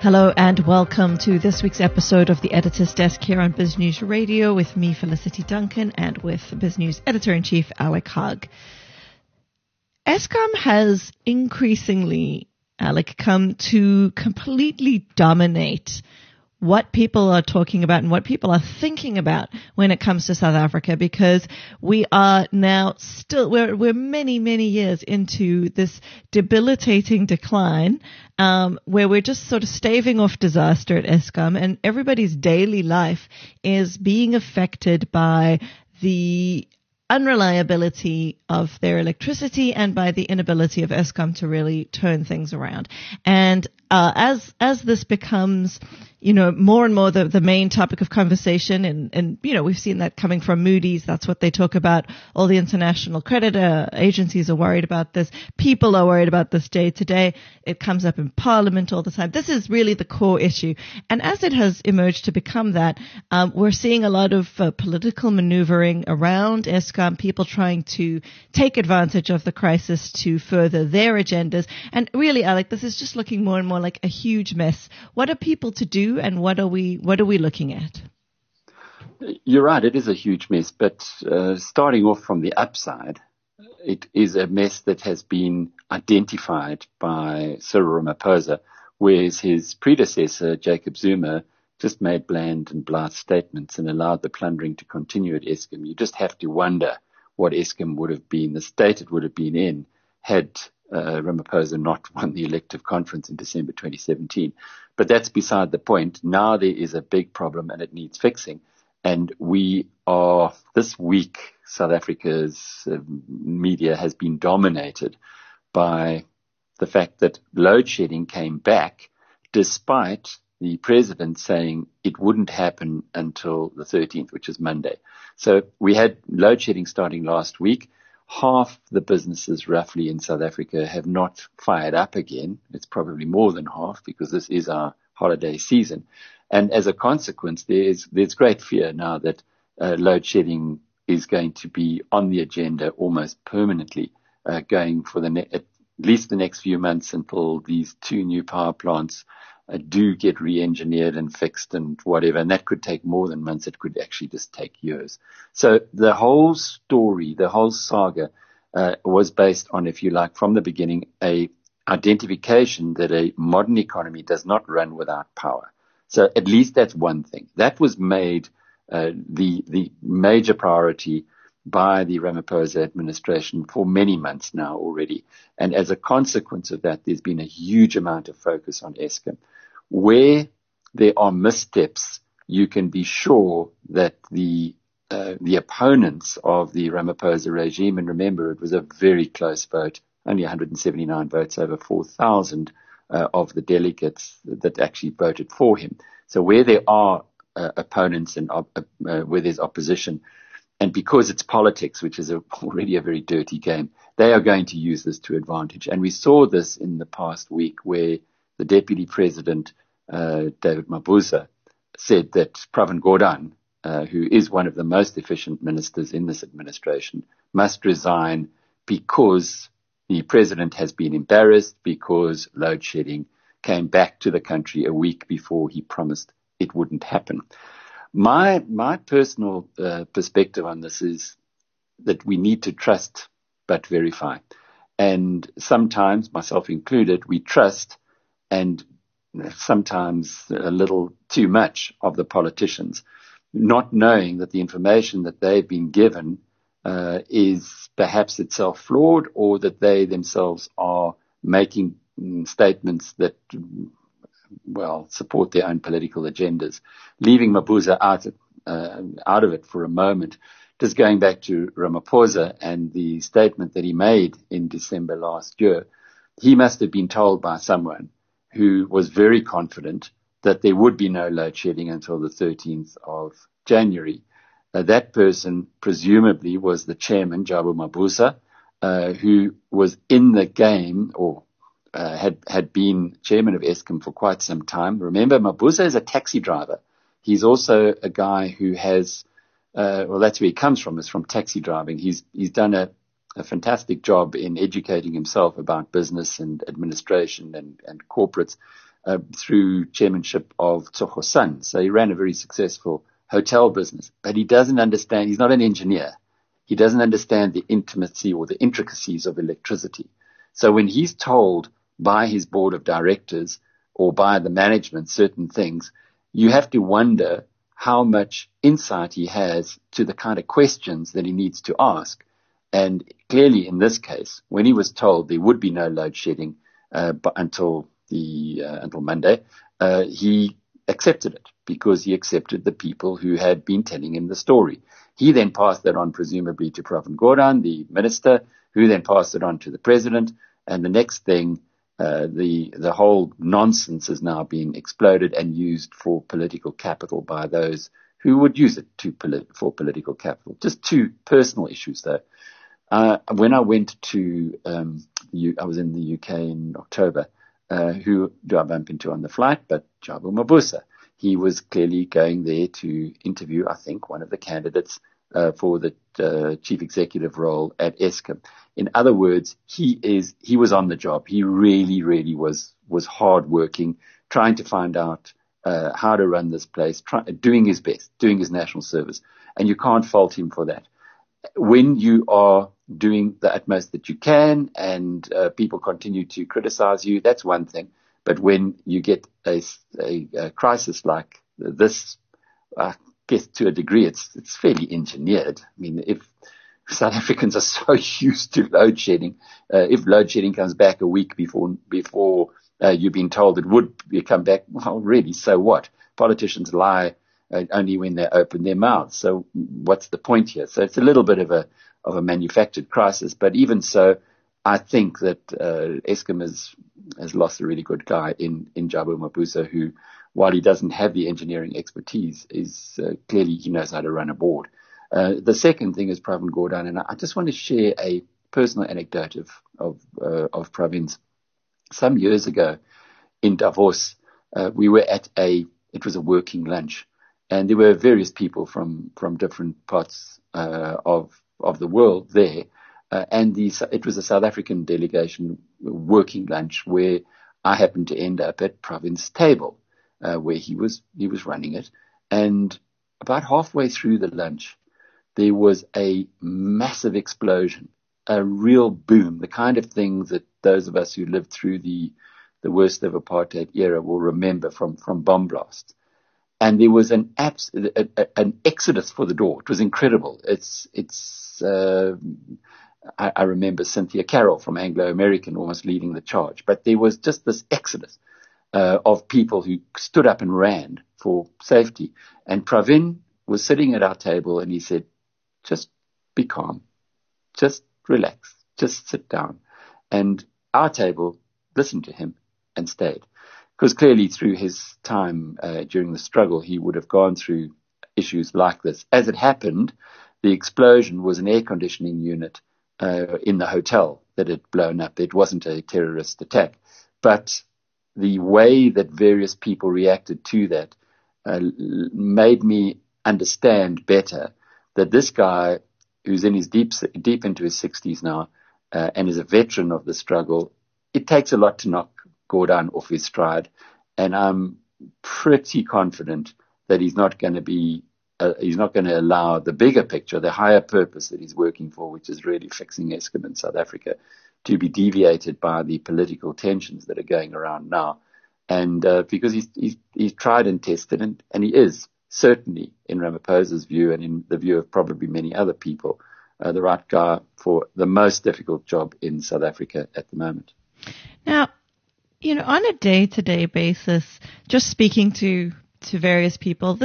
Hello and welcome to this week's episode of the Editor's Desk here on BizNews Radio with me, Felicity Duncan, and with BizNews Editor-in-Chief, Alec Hogg. Eskom has increasingly, Alec, come to completely dominate what people are talking about and what people are thinking about when it comes to South Africa, because we are now still, we're many, many years into this debilitating decline, where we're just sort of staving off disaster at Eskom, and everybody's daily life is being affected by the unreliability of their electricity and by the inability of Eskom to really turn things around. And as this becomes, you know, more and more the main topic of conversation, and you know, we've seen that coming from Moody's. That's what they talk about. All the international credit agencies are worried about this. People are worried about this day to day. It comes up in Parliament all the time. This is really the core issue. And as it has emerged to become that, we're seeing a lot of political maneuvering around Eskom, people trying to take advantage of the crisis to further their agendas. And really, Alec, this is just looking more and more like a huge mess. What are people to do? And what are we looking at? You're right, it is a huge mess. But starting off from the upside, it is a mess that has been identified by Cyril Ramaphosa, whereas his predecessor, Jacob Zuma, just made bland and blase statements and allowed the plundering to continue at Eskom. You just have to wonder what Eskom would have been, the state it would have been in, had Ramaphosa not won the elective conference in December 2017. But that's beside the point. Now there is a big problem and it needs fixing. And we are, this week, South Africa's media has been dominated by the fact that load shedding came back despite the president saying it wouldn't happen until the 13th, which is Monday. So we had load shedding starting last week. Half the businesses roughly in South Africa have not fired up again. It's probably more than half because this is our holiday season. And as a consequence, there's great fear now that load shedding is going to be on the agenda almost permanently, going for at least the next few months until these two new power plants do get re-engineered and fixed and whatever. And that could take more than months. It could actually just take years. So the whole story, the whole saga was based on, if you like, from the beginning, a identification that a modern economy does not run without power. So at least that's one thing. That was made the major priority by the Ramaphosa administration for many months now already. And as a consequence of that, there's been a huge amount of focus on Eskom. Where there are missteps, you can be sure that the opponents of the Ramaphosa regime, and remember it was a very close vote, only 179 votes over 4,000 of the delegates that actually voted for him. So where there are opponents and where there's opposition, and because it's politics, which is already a very dirty game, they are going to use this to advantage. And we saw this in the past week where the deputy president, David Mabuza, said that Pravin Gordhan, who is one of the most efficient ministers in this administration, must resign because the president has been embarrassed because load shedding came back to the country a week before he promised it wouldn't happen. My personal perspective on this is that we need to trust but verify. And sometimes, myself included, we trust and sometimes a little too much of the politicians, not knowing that the information that they've been given is perhaps itself flawed, or that they themselves are making statements that support their own political agendas. Leaving Mabuza out of it for a moment, just going back to Ramaphosa and the statement that he made in December last year, he must have been told by someone who was very confident that there would be no load shedding until the 13th of January. That person presumably was the chairman, Jabu Mabuza, who was in the game, or had been chairman of Eskom for quite some time. Remember, Mabuza is a taxi driver. He's also a guy who has, that's where he comes from, is from taxi driving. He's done a fantastic job in educating himself about business and administration and corporates. through chairmanship of Tsogo San. So he ran a very successful hotel business, but he doesn't understand. He's not an engineer. He doesn't understand the intimacy or the intricacies of electricity. So when he's told by his board of directors or by the management certain things, you have to wonder how much insight he has to the kind of questions that he needs to ask. And clearly in this case, when he was told there would be no load shedding until Monday, he accepted it because he accepted the people who had been telling him the story. He then passed that on presumably to Pravin Gordhan, the minister, who then passed it on to the president. And the next thing, the whole nonsense is now being exploded and used for political capital by those who would use it for political capital. Just two personal issues, though. When I went to I was in the UK in October, who do I bump into on the flight but Jabu Mabuza. He was clearly going there to interview, I think, one of the candidates for the chief executive role at Eskom. In other words, he was on the job. He really, really was hard working, trying to find out how to run this place, doing his best, doing his national service. And you can't fault him for that. When you are doing the utmost that you can and people continue to criticize you, that's one thing. But when you get a crisis like this, I guess to a degree it's fairly engineered. I mean, if South Africans are so used to load shedding, if load shedding comes back a week before you've been told it would come back, well, really, so what? Politicians lie only when they open their mouths. So what's the point here? So it's a little bit of a manufactured crisis. But even so, I think that Eskom has lost a really good guy in Jabu Mabuza, who, while he doesn't have the engineering expertise, is clearly he knows how to run a board. The second thing is Pravin Gordhan, and I just want to share a personal anecdote of Pravin's. Some years ago, in Davos, we were at it was a working lunch, and there were various people from different parts of the world there. It was a South African delegation working lunch where I happened to end up at Pravin's table, where he was running it. And about halfway through the lunch, there was a massive explosion, a real boom, the kind of thing that those of us who lived through the worst of apartheid era will remember from bomb blasts. And there was an exodus for the door. It was incredible. I remember Cynthia Carroll from Anglo-American almost leading the charge. But there was just this exodus of people who stood up and ran for safety. And Pravin was sitting at our table and he said, just be calm, just relax, just sit down. And our table listened to him and stayed. Because clearly through his time during the struggle, he would have gone through issues like this. As it happened, the explosion was an air conditioning unit in the hotel that had blown up. It wasn't a terrorist attack. But the way that various people reacted to that made me understand better that this guy, who's in his deep into his 60s now and is a veteran of the struggle, it takes a lot to knock Gordhan off his stride. And I'm pretty confident that he's not going to be he's not going to allow the bigger picture, the higher purpose that he's working for, which is really fixing Eskom in South Africa, to be deviated by the political tensions that are going around now. And because he's tried and tested, and he is certainly, in Ramaphosa's view and in the view of probably many other people, the right guy for the most difficult job in South Africa at the moment. Now, you know, on a day-to-day basis, just speaking to various people,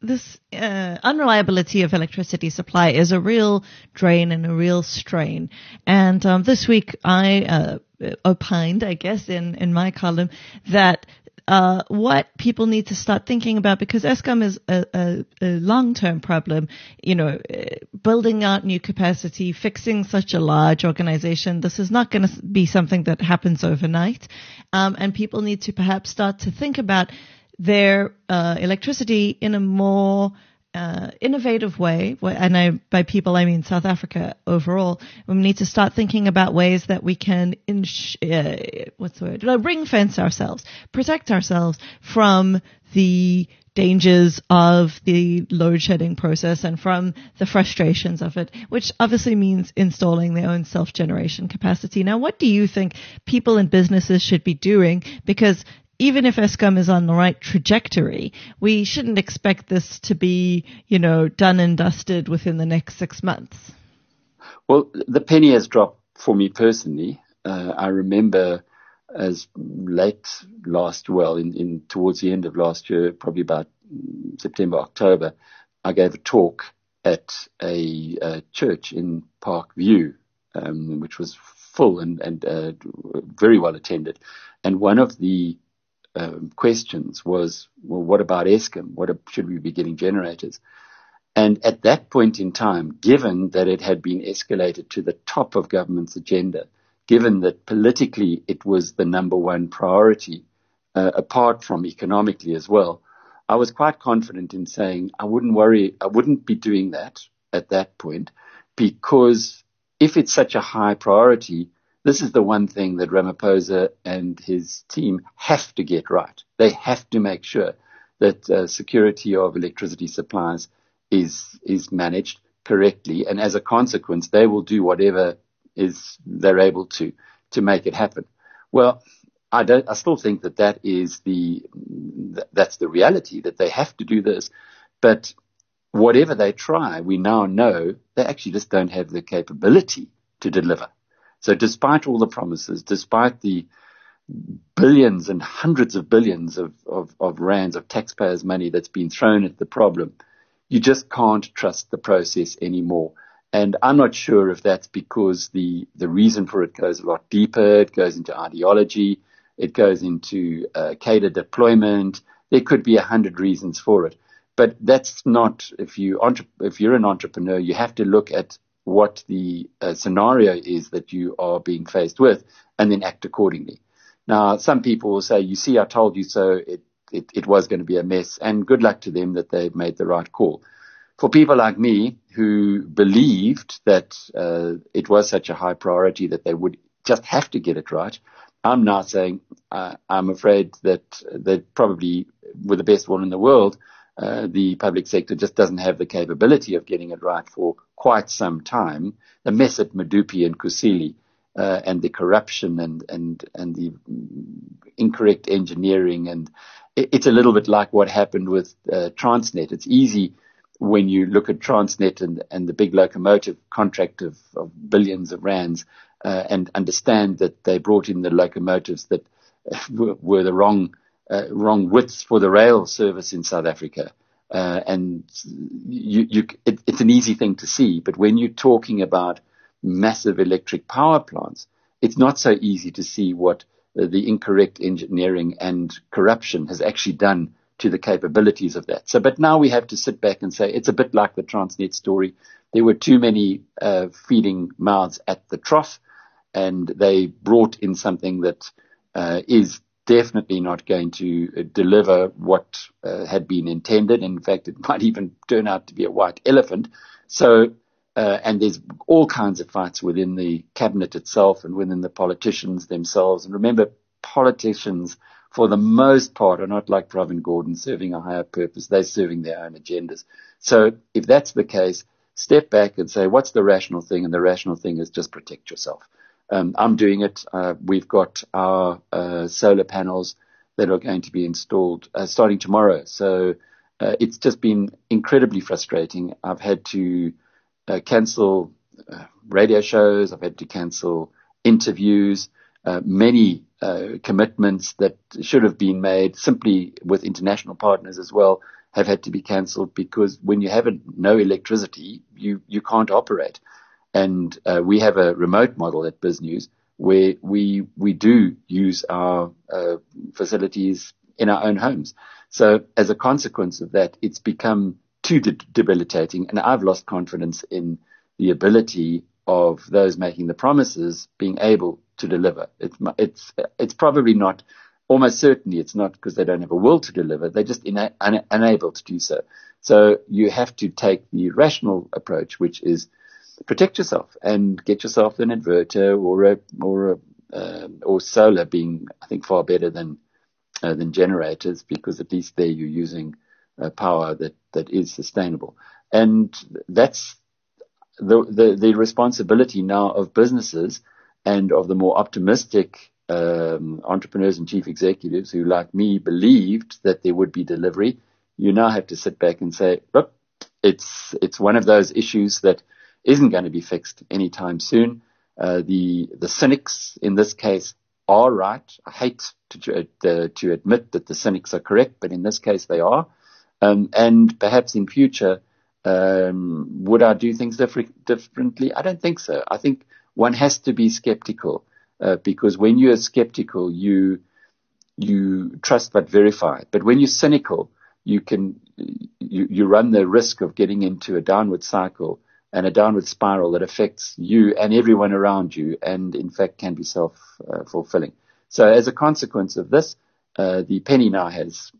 This unreliability of electricity supply is a real drain and a real strain. And this week I opined, I guess, in my column that what people need to start thinking about, because Eskom is a long-term problem, you know, building out new capacity, fixing such a large organization, this is not going to be something that happens overnight. And people need to perhaps start to think about their electricity in a more innovative way, and by people I mean South Africa overall, we need to start thinking about ways that we can ring fence ourselves, protect ourselves from the dangers of the load shedding process and from the frustrations of it, which obviously means installing their own self-generation capacity. Now, what do you think people and businesses should be doing? Because even if Eskom is on the right trajectory, we shouldn't expect this to be, done and dusted within the next 6 months. Well, the penny has dropped for me personally. I remember as late towards the end of last year, probably about September, October, I gave a talk at a church in Park View, which was full and very well attended. And one of the questions was, well, what about Eskom? Should we be getting generators? And at that point in time, given that it had been escalated to the top of government's agenda, given that politically it was the number one priority, apart from economically as well, I was quite confident in saying I wouldn't be doing that at that point, because if it's such a high priority, this is the one thing that Ramaphosa and his team have to get right. They have to make sure that security of electricity supplies is managed correctly. And as a consequence, they will do whatever they're able to make it happen. Well, I still think that is that's the reality, that they have to do this. But whatever they try, we now know they actually just don't have the capability to deliver. So despite all the promises, despite the billions and hundreds of billions of rands of taxpayers' money that's been thrown at the problem, you just can't trust the process anymore. And I'm not sure if that's because the reason for it goes a lot deeper. It goes into ideology. It goes into cadre deployment. There could be 100 reasons for it. But that's not, if you're an entrepreneur, you have to look at what the scenario is that you are being faced with, and then act accordingly. Now, some people will say, you see, I told you so, it was going to be a mess, and good luck to them that they've made the right call. For people like me who believed that it was such a high priority that they would just have to get it right, I'm now saying I'm afraid that probably, with the best will in the world, the public sector just doesn't have the capability of getting it right for quite some time. The mess at Medupi and Kusile, and the corruption and the incorrect engineering, and it's a little bit like what happened with Transnet. It's easy when you look at Transnet and the big locomotive contract of billions of rands, and understand that they brought in the locomotives that were the wrong widths for the rail service in South Africa. And it's an easy thing to see, but when you're talking about massive electric power plants, it's not so easy to see what the incorrect engineering and corruption has actually done to the capabilities of that. So, but now we have to sit back and say, it's a bit like the Transnet story. There were too many feeding mouths at the trough, and they brought in something that is definitely not going to deliver what had been intended. In fact, it might even turn out to be a white elephant. So, and there's all kinds of fights within the cabinet itself and within the politicians themselves. And remember, politicians, for the most part, are not like Pravin Gordhan, serving a higher purpose. They're serving their own agendas. So if that's the case, step back and say, what's the rational thing? And the rational thing is just protect yourself. I'm doing it. We've got our solar panels that are going to be installed starting tomorrow. So it's just been incredibly frustrating. I've had to cancel radio shows. I've had to cancel interviews, many commitments that should have been made simply with international partners as well have had to be cancelled, because when you have no electricity, you can't operate. And we have a remote model at BizNews where we do use our facilities in our own homes. So as a consequence of that, it's become too debilitating, and I've lost confidence in the ability of those making the promises being able to deliver. It's probably not almost certainly it's not because they don't have a will to deliver. They're just unable to do so. So you have to take the rational approach, which is protect yourself and get yourself an inverter or solar, being, I think, far better than generators, because at least there you're using power that is sustainable. And that's the responsibility now of businesses and of the more optimistic entrepreneurs and chief executives who, like me, believed that there would be delivery. You now have to sit back and say, look, it's one of those issues that isn't going to be fixed anytime soon. The cynics in this case are right. I hate to admit that the cynics are correct, but in this case they are. And perhaps in future, would I do things differently? I don't think so. I think one has to be skeptical, because when you are skeptical, you trust but verify. But when you're cynical, you run the risk of getting into a downward cycle and a downward spiral that affects you and everyone around you, and in fact can be self-fulfilling. So as a consequence of this, the penny now has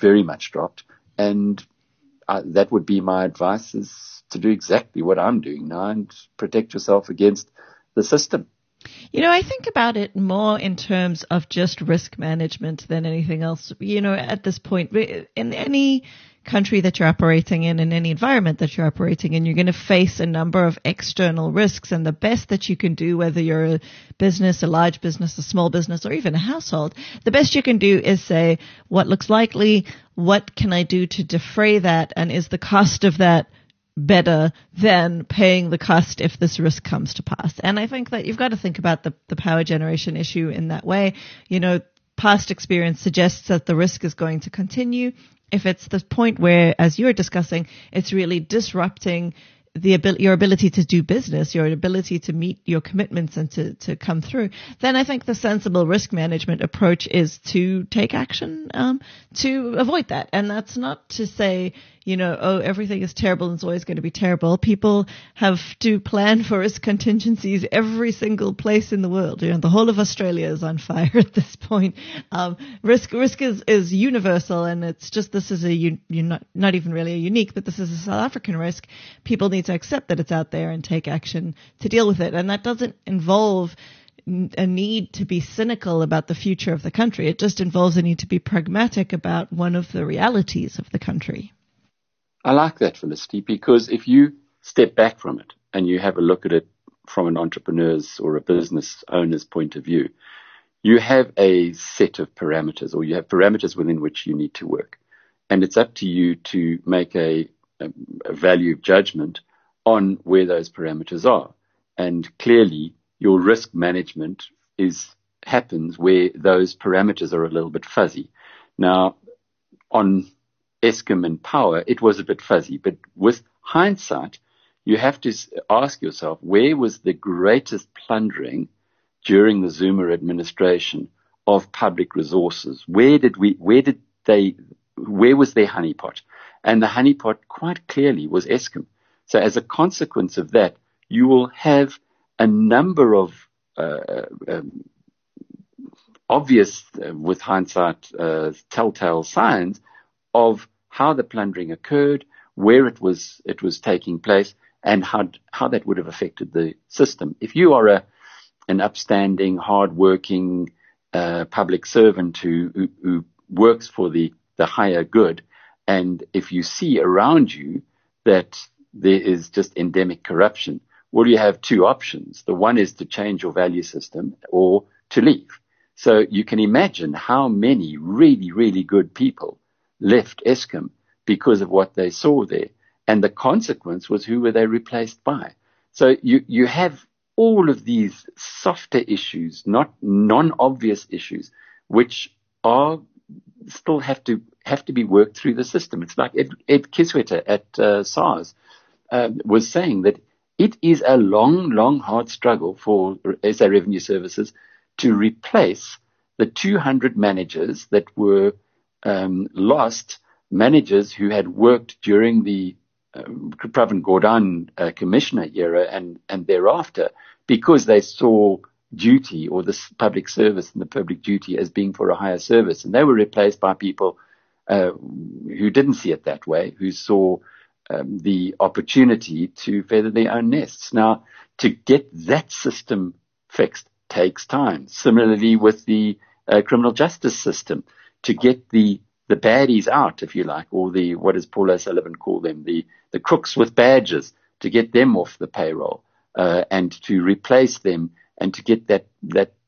very much dropped, and that would be my advice, is to do exactly what I'm doing now and protect yourself against the system. You know, I think about it more in terms of just risk management than anything else. You know, at this point, in any country that you're operating in any environment that you're operating in, you're going to face a number of external risks, and the best that you can do, whether you're a business, a large business, a small business, or even a household, the best you can do is say, what looks likely, what can I do to defray that, and is the cost of that better than paying the cost if this risk comes to pass? And I think that you've got to think about the power generation issue in that way. You know, past experience suggests that the risk is going to continue. If it's the point where, as you're discussing, it's really disrupting your ability to do business, your ability to meet your commitments and to come through, then I think the sensible risk management approach is to take action to avoid that. And that's not to say, you know, oh, everything is terrible and it's always going to be terrible. People have to plan for risk contingencies every single place in the world. You know, the whole of Australia is on fire at this point. Risk is universal, and it's just, this is not even really a unique, but this is a South African risk. People need to accept that it's out there and take action to deal with it. And that doesn't involve a need to be cynical about the future of the country. It just involves a need to be pragmatic about one of the realities of the country. I like that, Felicity, because if you step back from it and you have a look at it from an entrepreneur's or a business owner's point of view, you have a set of parameters, or you have parameters within which you need to work. And it's up to you to make a value judgment on where those parameters are. And clearly, your risk management happens where those parameters are a little bit fuzzy. Now, on Eskom and power, it was a bit fuzzy. But with hindsight, you have to ask yourself, where was the greatest plundering during the Zuma administration of public resources? Where was their honeypot? And the honeypot quite clearly was Eskom. So as a consequence of that, you will have a number of obvious, with hindsight, telltale signs of how the plundering occurred, where it was taking place, and how that would have affected the system. If you are an upstanding, hardworking public servant who works for the higher good, and if you see around you that there is just endemic corruption, well, you have two options. The one is to change your value system or to leave. So you can imagine how many really, really good people left Eskom because of what they saw there. And the consequence was, who were they replaced by? So you have all of these softer issues, not non-obvious issues, which are still have to be worked through the system. It's like Ed Kieswetter at SARS was saying that it is a long, long, hard struggle for SA Revenue Services to replace the 200 managers that were lost, managers who had worked during the Pravin Gordhan commissioner era and thereafter, because they saw duty or this public service and the public duty as being for a higher service. And they were replaced by people who didn't see it that way, who saw the opportunity to feather their own nests. Now, to get that system fixed takes time. Similarly with the criminal justice system, to get the baddies out, if you like, or the, what does Paul O'Sullivan call them, the crooks with badges, to get them off the payroll and to replace them and to get the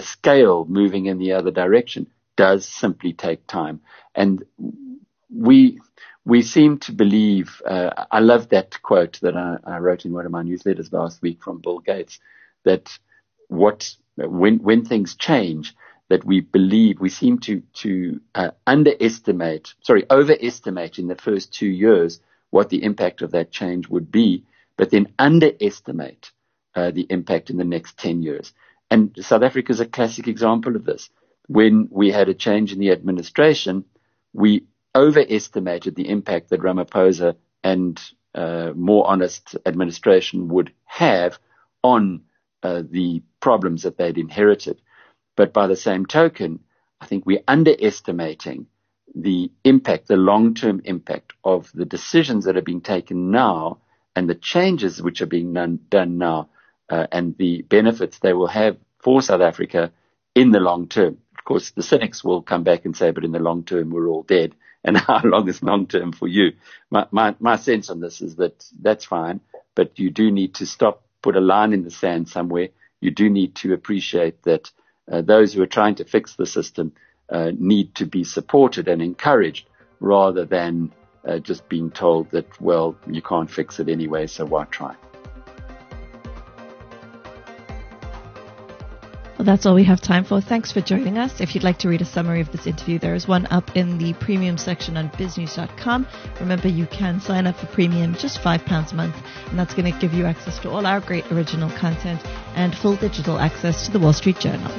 scale moving in the other direction does simply take time. And we seem to believe, I love that quote that I wrote in one of my newsletters last week from Bill Gates, that when things change, that we believe, we seem to overestimate in the first 2 years what the impact of that change would be, but then underestimate the impact in the next 10 years. And South Africa is a classic example of this. When we had a change in the administration, we overestimated the impact that Ramaphosa and more honest administration would have on the problems that they'd inherited. But by the same token, I think we're underestimating the impact, the long-term impact of the decisions that are being taken now and the changes which are being done now and the benefits they will have for South Africa in the long term. Of course, the cynics will come back and say, but in the long term, we're all dead. And how long is long term for you? My sense on this is that that's fine, but you do need to stop, put a line in the sand somewhere. You do need to appreciate that those who are trying to fix the system need to be supported and encouraged rather than just being told that, well, you can't fix it anyway, so why try? Well, that's all we have time for. Thanks for joining us. If you'd like to read a summary of this interview, there is one up in the premium section on biznews.com. Remember, you can sign up for premium, just £5 a month, and that's going to give you access to all our great original content and full digital access to the Wall Street Journal.